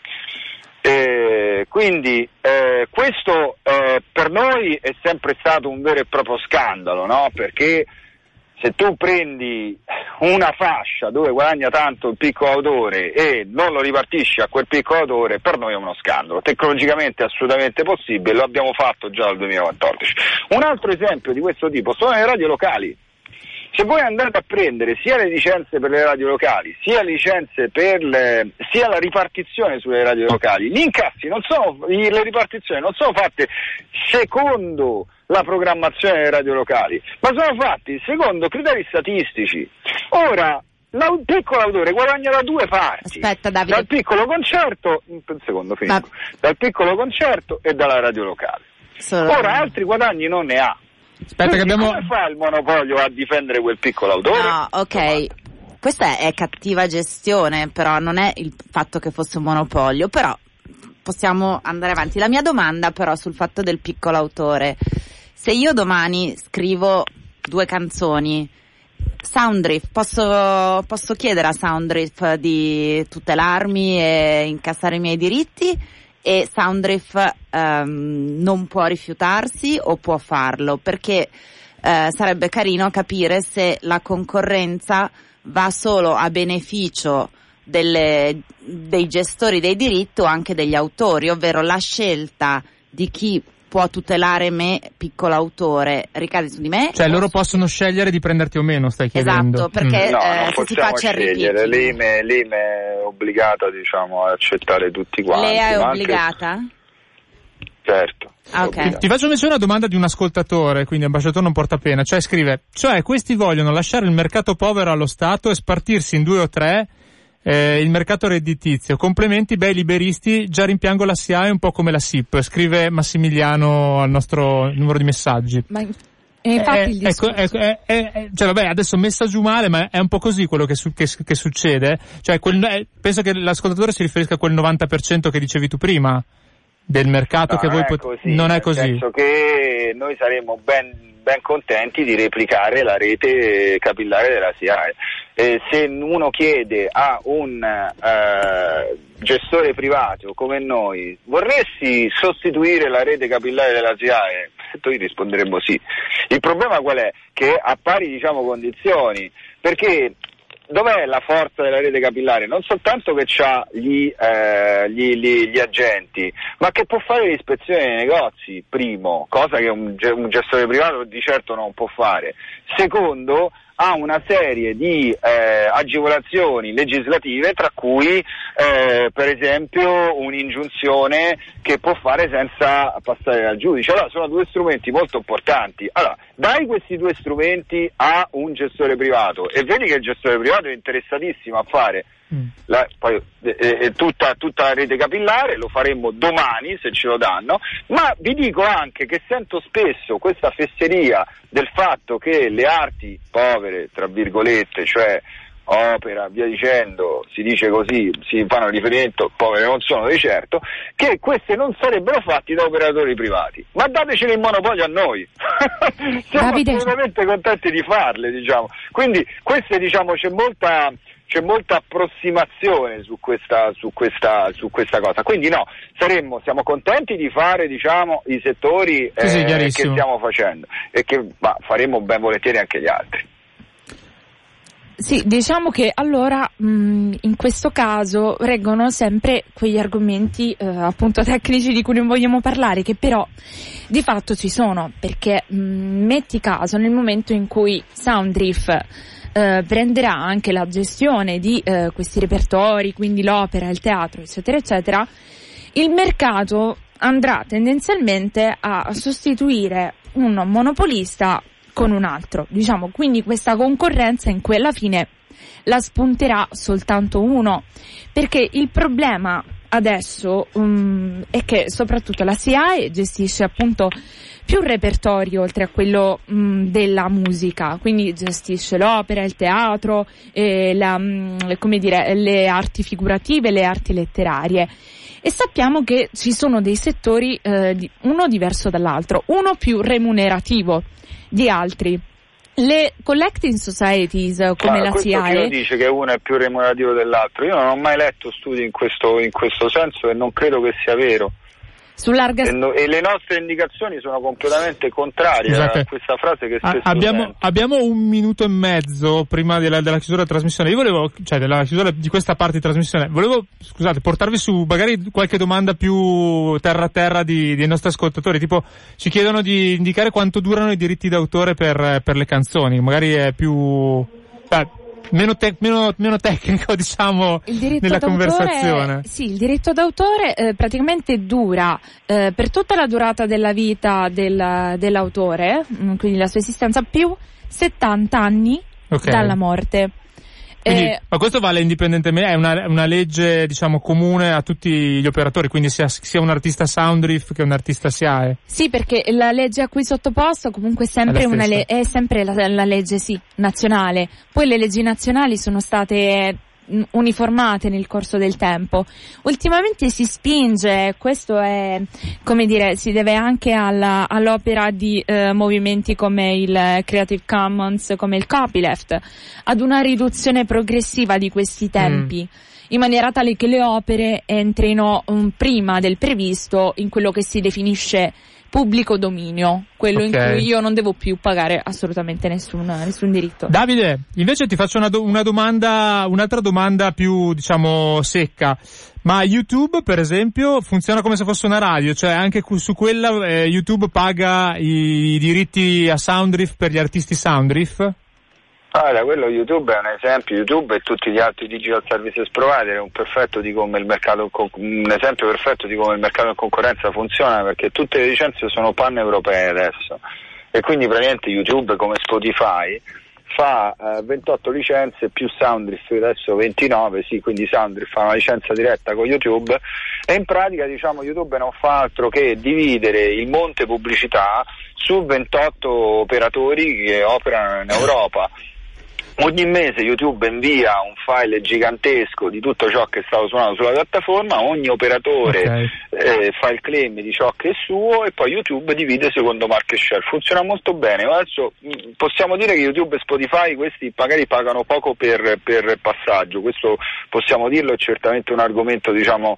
Quindi questo per noi è sempre stato un vero e proprio scandalo, no? Perché se tu prendi una fascia dove guadagna tanto il piccolo autore e non lo ripartisci a quel piccolo autore, per noi è uno scandalo, tecnologicamente assolutamente possibile, lo abbiamo fatto già dal 2014. Un altro esempio di questo tipo sono le radio locali. Se voi andate a prendere sia le licenze per le radio locali, sia la ripartizione sulle radio locali, gli incassi non sono, le ripartizioni non sono fatte secondo la programmazione delle radio locali, ma sono fatti secondo criteri statistici. Ora, il piccolo autore guadagna da due parti. Aspetta, Davide. Dal piccolo concerto e dalla radio locale. Ora altri guadagni non ne ha. Aspetta, come fa il monopolio a difendere quel piccolo autore? No, ok, questa è cattiva gestione, però non è il fatto che fosse un monopolio, però possiamo andare avanti. La mia domanda però sul fatto del piccolo autore: se io domani scrivo due canzoni, Soundreef, posso chiedere a Soundreef di tutelarmi e incassare i miei diritti? E Soundreef non può rifiutarsi o può farlo? Perché sarebbe carino capire se la concorrenza va solo a beneficio dei gestori dei diritti o anche degli autori, ovvero la scelta di chi può tutelare me, piccolo autore, ricade su di me. Cioè loro possono scegliere di prenderti o meno, stai chiedendo. Esatto, perché non si faccia scegliere. L'EME è obbligata, diciamo, ad accettare tutti quanti. Lei è obbligata? Certo. Ah, okay. Ti faccio invece una domanda di un ascoltatore, quindi ambasciatore non porta pena, cioè scrive: cioè questi vogliono lasciare il mercato povero allo Stato e spartirsi in due o tre il mercato redditizio. Complimenti, bei liberisti, già rimpiango la SIAE un po' come la SIP, scrive Massimiliano al nostro numero di messaggi. Ma infatti il discorso cioè vabbè, adesso messaggio male, ma è un po' così quello che succede, cioè penso che l'ascoltatore si riferisca a quel 90% che dicevi tu prima del mercato, no, che voi non è così. Penso che noi saremmo ben contenti di replicare la rete capillare della SIAE. Se uno chiede a un gestore privato come noi: vorresti sostituire la rete capillare della SIAE? Noi risponderemmo sì. Il problema qual è? Che a pari, diciamo, condizioni, perché dov'è la forza della rete capillare? Non soltanto che c'ha gli agenti, ma che può fare l'ispezione dei negozi, primo, cosa che un gestore privato di certo non può fare. Secondo, ha una serie di agevolazioni legislative, tra cui per esempio un'ingiunzione che può fare senza passare dal giudice. Allora sono due strumenti molto importanti. Allora dai questi due strumenti a un gestore privato e vedi che il gestore privato è interessatissimo a fare tutta la rete capillare. Lo faremmo domani se ce lo danno, ma vi dico anche che sento spesso questa fesseria del fatto che le arti povere, tra virgolette, cioè opera, via dicendo, si dice così, si fanno riferimento, povere non sono di certo, che queste non sarebbero fatte da operatori privati. Ma datecene in monopolio a noi. Siamo assolutamente contenti di farle, diciamo. Quindi queste, diciamo, c'è molta approssimazione su questa cosa. Quindi no, siamo contenti di fare, diciamo, i settori che stiamo facendo e che faremo ben volentieri anche gli altri. Sì, diciamo che allora in questo caso reggono sempre quegli argomenti appunto tecnici di cui non vogliamo parlare, che però di fatto ci sono, perché metti caso nel momento in cui Soundreef prenderà anche la gestione di questi repertori, quindi l'opera, il teatro, eccetera eccetera, il mercato andrà tendenzialmente a sostituire un monopolista con un altro, diciamo, quindi questa concorrenza in quella fine la spunterà soltanto uno, perché il problema adesso è che soprattutto la SIAE gestisce appunto più repertorio oltre a quello della musica, quindi gestisce l'opera, il teatro, le arti figurative, le arti letterarie. E sappiamo che ci sono dei settori, uno diverso dall'altro, uno più remunerativo di altri. Le collecting societies come la SIAE. Chi dice che uno è più remunerativo dell'altro? Io non ho mai letto studi in questo senso e non credo che sia vero. E le nostre indicazioni sono completamente contrarie a questa frase che spesso abbiamo un minuto e mezzo prima della chiusura della trasmissione. Io volevo, della chiusura di questa parte di trasmissione, portarvi su magari qualche domanda più terra a terra dei nostri ascoltatori, tipo ci chiedono di indicare quanto durano i diritti d'autore per le canzoni, magari è più... meno tecnico, diciamo, nella conversazione. Sì, il diritto d'autore praticamente dura per tutta la durata della vita dell'autore, quindi la sua esistenza, più 70 anni dalla morte. Quindi, ma questo vale indipendentemente, è una legge, diciamo, comune a tutti gli operatori, quindi sia un artista Soundreef che un artista SIAE. Sì, perché la legge a cui sottoposto comunque è sempre la legge nazionale. Poi le leggi nazionali sono state uniformate nel corso del tempo. Ultimamente si spinge, questo è, si deve anche all'opera di movimenti come il Creative Commons, come il copyleft, ad una riduzione progressiva di questi tempi, in maniera tale che le opere entrino prima del previsto in quello che si definisce pubblico dominio, quello in cui io non devo più pagare assolutamente nessun diritto. Davide, invece ti faccio un'altra domanda più, diciamo, secca. Ma YouTube, per esempio, funziona come se fosse una radio, cioè anche su quella YouTube paga i diritti a Soundreef per gli artisti Soundreef? Allora, quello YouTube è un esempio, YouTube e tutti gli altri digital services provider è un esempio perfetto di come il mercato in concorrenza funziona, perché tutte le licenze sono pan-europee adesso e quindi praticamente YouTube, come Spotify, fa 28 licenze più Soundreef, adesso 29, sì, quindi Soundreef fa una licenza diretta con YouTube e in pratica, diciamo, YouTube non fa altro che dividere il monte pubblicità su 28 operatori che operano in Europa. Ogni mese YouTube invia un file gigantesco di tutto ciò che è stato suonato sulla piattaforma, ogni operatore fa il claim di ciò che è suo e poi YouTube divide secondo market share. Funziona molto bene. Adesso possiamo dire che YouTube e Spotify questi magari pagano poco per passaggio, questo possiamo dirlo, è certamente un argomento, diciamo,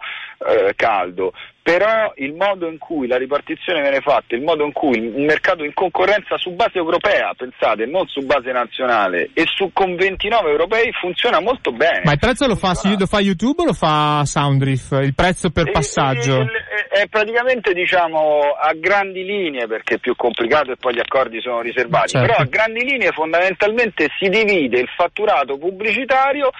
caldo. Però il modo in cui la ripartizione viene fatta, il modo in cui il mercato in concorrenza su base europea, pensate, non su base nazionale, e con 29 europei funziona molto bene. Ma il prezzo lo fa YouTube o lo fa Soundreef? Il prezzo per passaggio? È praticamente, diciamo, a grandi linee, perché è più complicato e poi gli accordi sono riservati, certo. Però a grandi linee fondamentalmente si divide il fatturato pubblicitario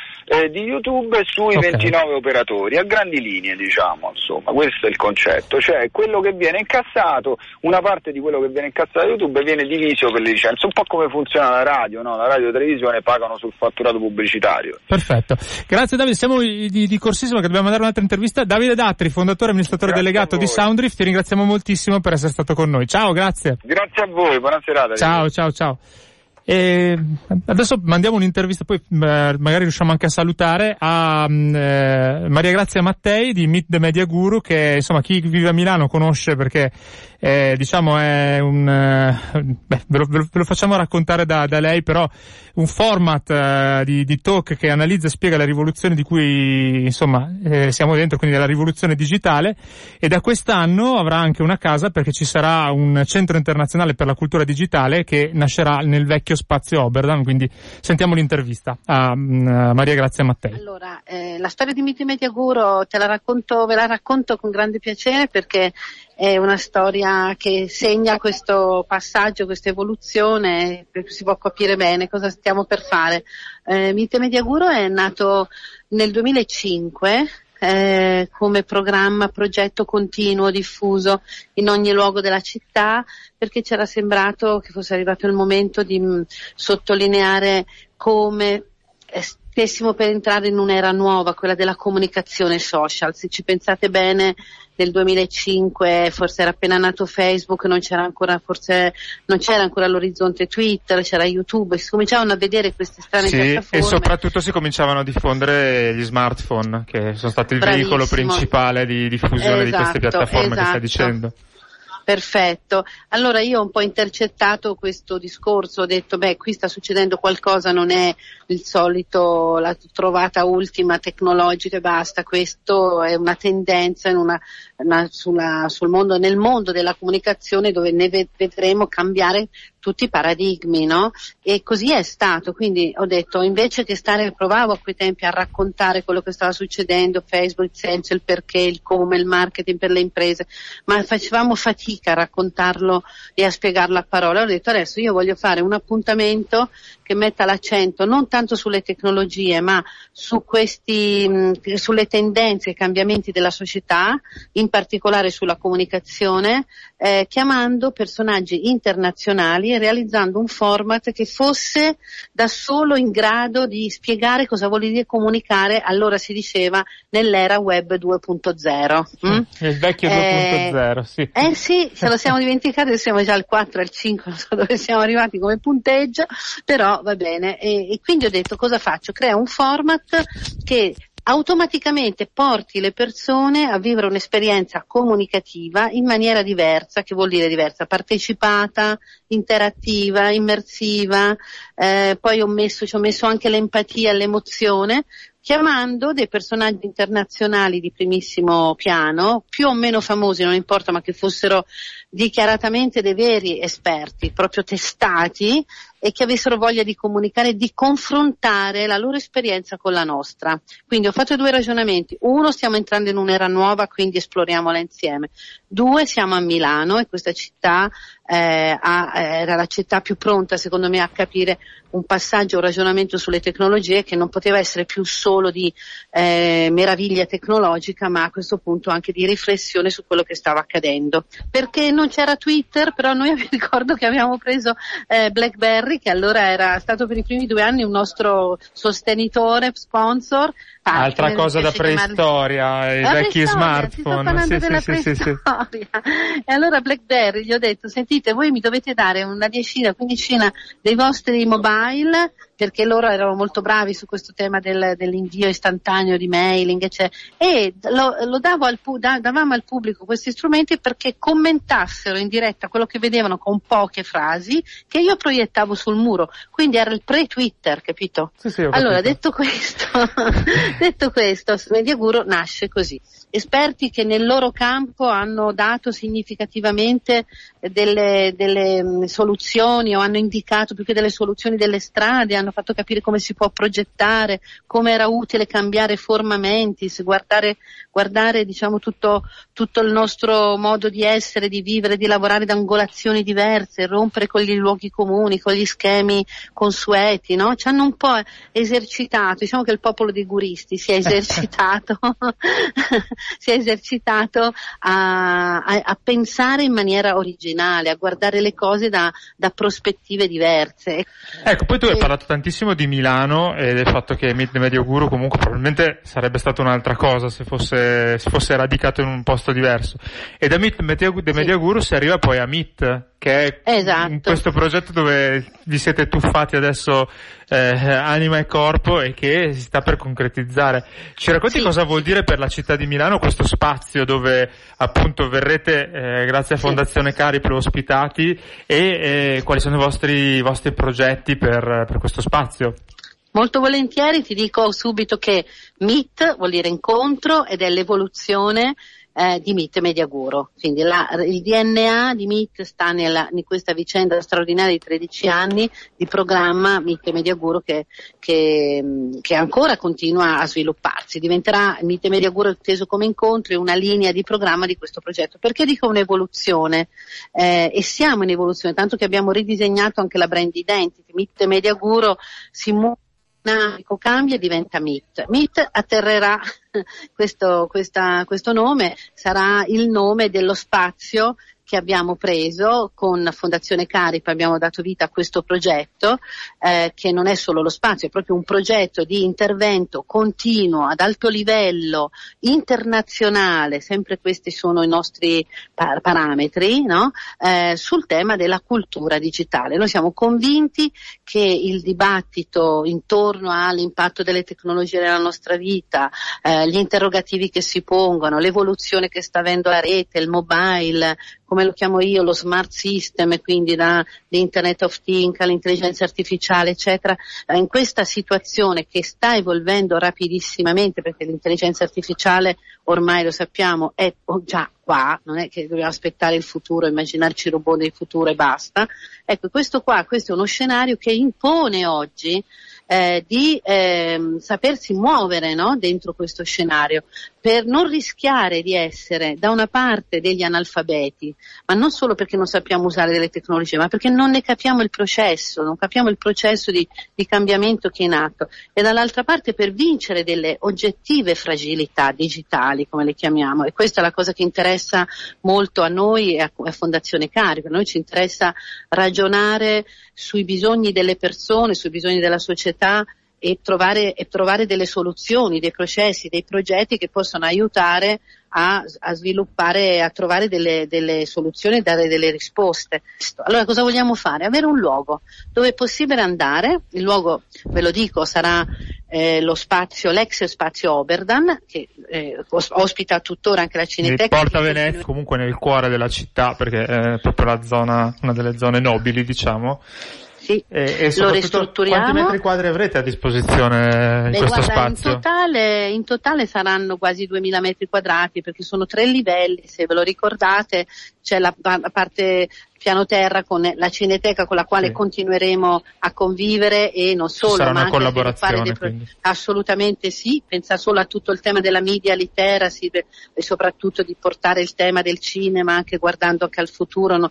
di YouTube sui 29 operatori, a grandi linee, diciamo, insomma, questo è il concetto, cioè quello che viene incassato, una parte di quello che viene incassato da YouTube viene diviso per le licenze, un po' come funziona la radio, no? La radio e la televisione pagano sul fatturato pubblicitario. Perfetto, grazie Davide, siamo di corsissimo che dobbiamo andare a un'altra intervista. Davide D'Atri, fondatore e amministratore delegato di Soundreef, ti ringraziamo moltissimo per essere stato con noi. Ciao, grazie. Grazie a voi, buona serata. Ciao, ciao, ciao. E adesso mandiamo un'intervista, poi magari riusciamo anche a salutare a Maria Grazia Mattei di Meet the Media Guru, che insomma chi vive a Milano conosce, perché diciamo è un ve lo facciamo raccontare da lei, però un format di talk che analizza e spiega la rivoluzione di cui insomma siamo dentro, quindi la rivoluzione digitale. E da quest'anno avrà anche una casa, perché ci sarà un centro internazionale per la cultura digitale che nascerà nel vecchio spazio Oberdan. Quindi sentiamo l'intervista a Maria Grazia Mattei. Allora, la storia di Meet the Media Guru ve la racconto con grande piacere, perché è una storia che segna questo passaggio, questa evoluzione, si può capire bene cosa stiamo per fare. Meet the Media Guru è nato nel 2005 come programma, progetto continuo, diffuso in ogni luogo della città, perché ci era sembrato che fosse arrivato il momento di sottolineare come stessimo per entrare in un'era nuova, quella della comunicazione social. Se ci pensate bene, nel 2005 forse era appena nato Facebook, non c'era ancora l'orizzonte Twitter, c'era YouTube, si cominciavano a vedere queste strane piattaforme. E soprattutto si cominciavano a diffondere gli smartphone, che sono stati il veicolo principale di diffusione di queste piattaforme che stai dicendo. Perfetto. Allora io ho un po' intercettato questo discorso, ho detto qui sta succedendo qualcosa, non è il solito, la trovata ultima tecnologica e basta, questo è una tendenza nel mondo della comunicazione, dove ne vedremo cambiare tutti i paradigmi, no? E così è stato. Quindi ho detto, invece che provavo a quei tempi a raccontare quello che stava succedendo, Facebook, il senso, il perché, il come, il marketing per le imprese, ma facevamo fatica a raccontarlo e a spiegarlo a parole. Ho detto, adesso io voglio fare un appuntamento che metta l'accento non tanto sulle tecnologie, ma su sulle tendenze e cambiamenti della società, in particolare sulla comunicazione, chiamando personaggi internazionali e realizzando un format che fosse da solo in grado di spiegare cosa vuol dire comunicare, allora si diceva, nell'era web 2.0. Il vecchio 2.0, sì. Sì, se lo siamo dimenticati, siamo già al 4, al 5, non so dove siamo arrivati come punteggio, però va bene. E quindi ho detto, cosa faccio? Creo un format che automaticamente porti le persone a vivere un'esperienza comunicativa in maniera diversa, che vuol dire diversa, partecipata, interattiva, immersiva, poi ci ho messo anche l'empatia, l'emozione, chiamando dei personaggi internazionali di primissimo piano, più o meno famosi, non importa, ma che fossero dichiaratamente dei veri esperti, proprio testati, e che avessero voglia di comunicare e di confrontare la loro esperienza con la nostra. Quindi ho fatto due ragionamenti. Uno, stiamo entrando in un'era nuova, quindi esploriamola insieme. Due, siamo a Milano e questa città era la città più pronta, secondo me, a capire un passaggio, un ragionamento sulle tecnologie che non poteva essere più solo di meraviglia tecnologica, ma a questo punto anche di riflessione su quello che stava accadendo. Perché non c'era Twitter, però noi vi ricordo che abbiamo preso BlackBerry, che allora era stato per i primi 2 anni un nostro sostenitore, sponsor. Altra cosa da preistoria, i vecchi smartphone. Sì. E allora BlackBerry gli ho detto, sentite, voi mi dovete dare una 10-15 dei vostri mobile, perché loro erano molto bravi su questo tema dell'invio istantaneo di mailing, e davamo al pubblico questi strumenti perché commentassero in diretta quello che vedevano con poche frasi che io proiettavo sul muro. Quindi era il pre-Twitter, capito? Sì, allora, detto questo, Media Guru nasce così. Esperti che nel loro campo hanno dato significativamente delle soluzioni, o hanno indicato più che delle soluzioni delle strade, hanno fatto capire come si può progettare, come era utile cambiare forma mentis, guardare diciamo tutto il nostro modo di essere, di vivere, di lavorare da angolazioni diverse, rompere con gli luoghi comuni, con gli schemi consueti, no? Ci hanno un po' esercitato, diciamo che il popolo dei guristi si è esercitato a pensare in maniera originale, a guardare le cose da prospettive diverse. Ecco, poi tu hai parlato tantissimo di Milano e del fatto che Meet the Media Guru comunque probabilmente sarebbe stata un'altra cosa se fosse radicato in un posto diverso. E da Meet the Media Guru si arriva poi a Meet, che è in questo progetto dove vi siete tuffati adesso anima e corpo e che si sta per concretizzare. Ci racconti cosa vuol dire per la città di Milano questo spazio dove appunto verrete grazie a Fondazione Cariplo ospitati e quali sono i vostri progetti per questo spazio? Molto volentieri, ti dico subito che Meet vuol dire incontro ed è l'evoluzione di Meet Media Guru. Quindi il DNA di Meet sta in questa vicenda straordinaria di 13 anni di programma Meet Media Guru che ancora continua a svilupparsi. Diventerà Meet Media Guru inteso come incontro una linea di programma di questo progetto. Perché dico un'evoluzione? E siamo in evoluzione, tanto che abbiamo ridisegnato anche la brand identity. Meet Media Guru si muove, cambia e diventa Meet. Meet atterrerà questo nome, sarà il nome dello spazio che abbiamo preso con Fondazione Caripa, abbiamo dato vita a questo progetto che non è solo lo spazio, è proprio un progetto di intervento continuo ad alto livello internazionale, sempre questi sono i nostri parametri, no? Sul tema della cultura digitale. Noi siamo convinti che il dibattito intorno all'impatto delle tecnologie nella nostra vita, gli interrogativi che si pongono, l'evoluzione che sta avendo la rete, il mobile, come lo chiamo io, lo smart system, e quindi da l'Internet of Things all'intelligenza artificiale, eccetera, in questa situazione che sta evolvendo rapidissimamente, perché l'intelligenza artificiale ormai lo sappiamo è già qua, non è che dobbiamo aspettare il futuro, immaginarci i robot del futuro e basta. Ecco, questo è uno scenario che impone oggi di sapersi muovere, no? Dentro questo scenario, per non rischiare di essere da una parte degli analfabeti, ma non solo perché non sappiamo usare delle tecnologie, ma perché non ne capiamo il processo, non capiamo il processo di cambiamento che è in atto, e dall'altra parte per vincere delle oggettive fragilità digitali, come le chiamiamo, e questa è la cosa che interessa molto a noi e a Fondazione Carico. A noi ci interessa ragionare sui bisogni delle persone, sui bisogni della società, e trovare delle soluzioni, dei processi, dei progetti che possono aiutare a sviluppare, a trovare delle soluzioni e dare delle risposte. Allora, cosa vogliamo fare? Avere un luogo dove è possibile andare. Il luogo, ve lo dico, sarà l'ex spazio Oberdan, che ospita tuttora anche la Cineteca. Porta Venezia, comunque nel cuore della città, perché è proprio la zona, una delle zone nobili, diciamo. Sì, e lo ristrutturiamo. Quanti metri quadri avrete a disposizione in questo spazio? In totale saranno quasi 2000 metri quadrati, perché sono 3 livelli, se ve lo ricordate. C'è la parte piano terra con la Cineteca, con la quale continueremo a convivere, e non solo, sarà, ma una collaborazione, assolutamente sì, pensa solo a tutto il tema della media literacy e soprattutto di portare il tema del cinema anche guardando anche al futuro, no?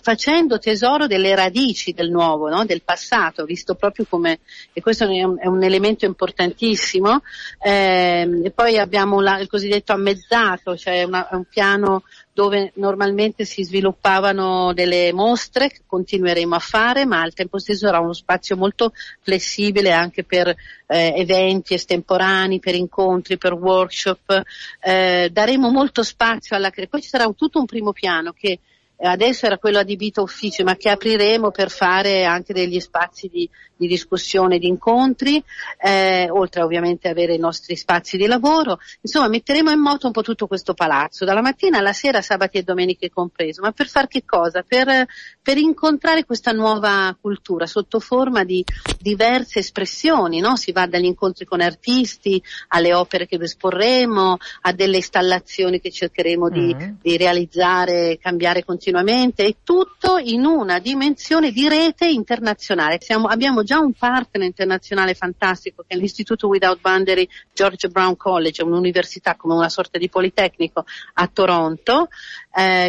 Facendo tesoro delle radici del nuovo, no? Del passato, visto proprio come, e questo è un elemento importantissimo. E poi abbiamo il cosiddetto ammezzato, cioè un piano dove normalmente si sviluppavano delle mostre, che continueremo a fare, ma al tempo stesso sarà uno spazio molto flessibile anche per eventi estemporanei, per incontri, per workshop. Daremo molto spazio alla creazione. Poi ci sarà tutto un primo piano che adesso era quello adibito a ufficio, ma che apriremo per fare anche degli spazi di discussione, di incontri, oltre ovviamente avere i nostri spazi di lavoro. Insomma, metteremo in moto un po' tutto questo palazzo, dalla mattina alla sera, sabati e domeniche compreso, ma per far che cosa? Per incontrare questa nuova cultura sotto forma di diverse espressioni, no? Si va dagli incontri con artisti, alle opere che esporremo, a delle installazioni che cercheremo di realizzare, cambiare continuamente, e tutto in una dimensione di rete internazionale. Abbiamo già un partner internazionale fantastico, che è l'Istituto Without Boundary George Brown College, un'università come una sorta di Politecnico a Toronto,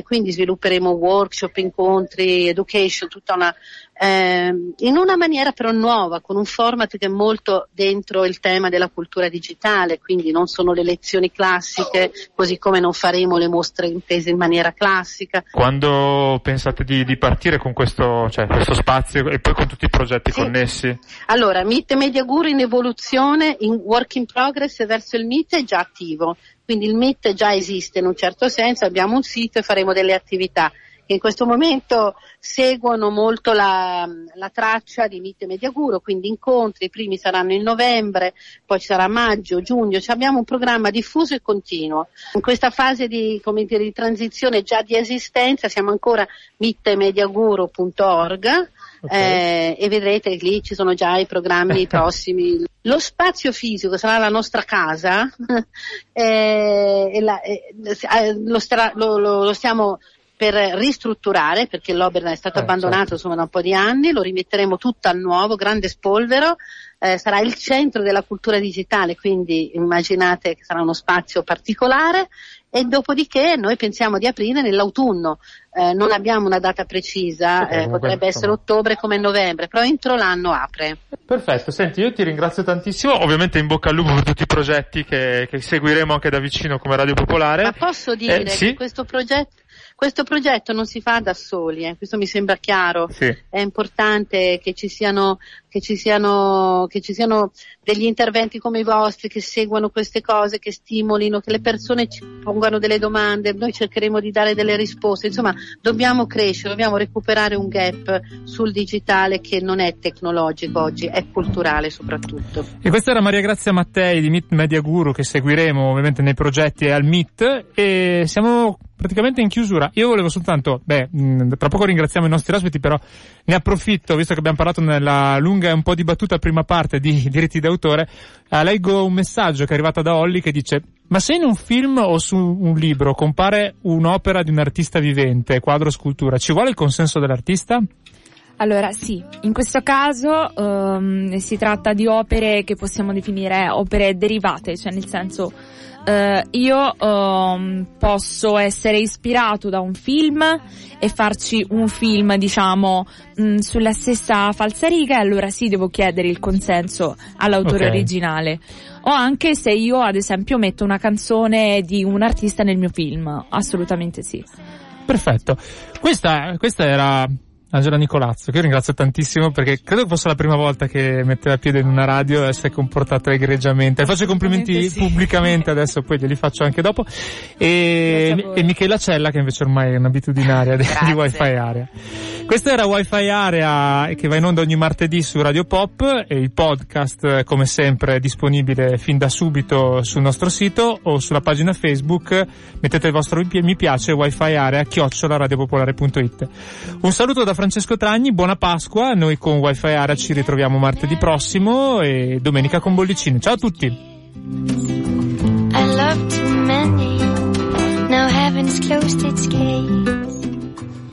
quindi svilupperemo workshop, incontri, education, tutta una in una maniera però nuova, con un format che è molto dentro il tema della cultura digitale, quindi non sono le lezioni classiche, così come non faremo le mostre intese in maniera classica. Quando pensate di partire con questo, cioè, questo spazio e poi con tutti i progetti connessi? Allora, Meet the Media Guru in evoluzione, in work in progress e verso il Meet è già attivo, quindi il Meet già esiste in un certo senso, abbiamo un sito e faremo delle attività che in questo momento seguono molto la traccia di Meet the Media Guru, quindi incontri, i primi saranno in novembre, poi ci sarà maggio, giugno, cioè abbiamo un programma diffuso e continuo. In questa fase di, come dire, di transizione già di esistenza siamo ancora meetthemediaguru.org. Okay. E vedrete che lì ci sono già i programmi prossimi. Lo spazio fisico sarà la nostra casa, lo stiamo per ristrutturare, perché l'Oberdan è stato abbandonato, certo, insomma, da un po' di anni. Lo rimetteremo tutto al nuovo, grande spolvero, sarà il centro della cultura digitale, quindi immaginate che sarà uno spazio particolare, e dopodiché noi pensiamo di aprire nell'autunno, non abbiamo una data precisa, potrebbe essere ottobre come novembre, però entro l'anno apre. Perfetto, senti, io ti ringrazio tantissimo, ovviamente in bocca al lupo per tutti i progetti che seguiremo anche da vicino come Radio Popolare. Ma posso dire sì? Che questo progetto non si fa da soli, questo mi sembra chiaro. Sì. È importante che ci siano degli interventi come i vostri che seguano queste cose, che stimolino, che le persone ci pongano delle domande, noi cercheremo di dare delle risposte. Insomma, dobbiamo crescere, dobbiamo recuperare un gap sul digitale che non è tecnologico oggi, è culturale soprattutto. E questa era Maria Grazia Mattei di Meet Media Guru, che seguiremo ovviamente nei progetti e al Meet, e siamo praticamente in chiusura. Io volevo soltanto, tra poco ringraziamo i nostri ospiti, però ne approfitto, visto che abbiamo parlato nella lunga e un po' dibattuta prima parte di diritti d'autore, leggo un messaggio che è arrivato da Olli che dice: ma se in un film o su un libro compare un'opera di un artista vivente, quadro, scultura, ci vuole il consenso dell'artista? Allora sì, in questo caso si tratta di opere che possiamo definire opere derivate, cioè nel senso io posso essere ispirato da un film e farci un film, diciamo, sulla stessa falsariga, e allora sì, devo chiedere il consenso all'autore originale. O anche se io, ad esempio, metto una canzone di un artista nel mio film, assolutamente sì. Perfetto. Questa era Angela Nicolazzo, che io ringrazio tantissimo, perché credo che fosse la prima volta che metteva piede in una radio e si è comportata egregiamente. Le faccio i complimenti pubblicamente adesso, poi glieli faccio anche dopo. E Michela Cella, che invece ormai è un'abitudinaria di Wi-Fi Area. Questa era Wi-Fi Area, che va in onda ogni martedì su Radio Pop, e il podcast come sempre è disponibile fin da subito sul nostro sito o sulla pagina Facebook. Mettete il vostro mi piace, Wi-Fi Area @radiopopolare.it. Un saluto da Francesco Trani, buona Pasqua. Noi con Wi-Fi Area ci ritroviamo martedì prossimo e domenica con bollicine. Ciao a tutti. I loved many, now heaven's closed its gate.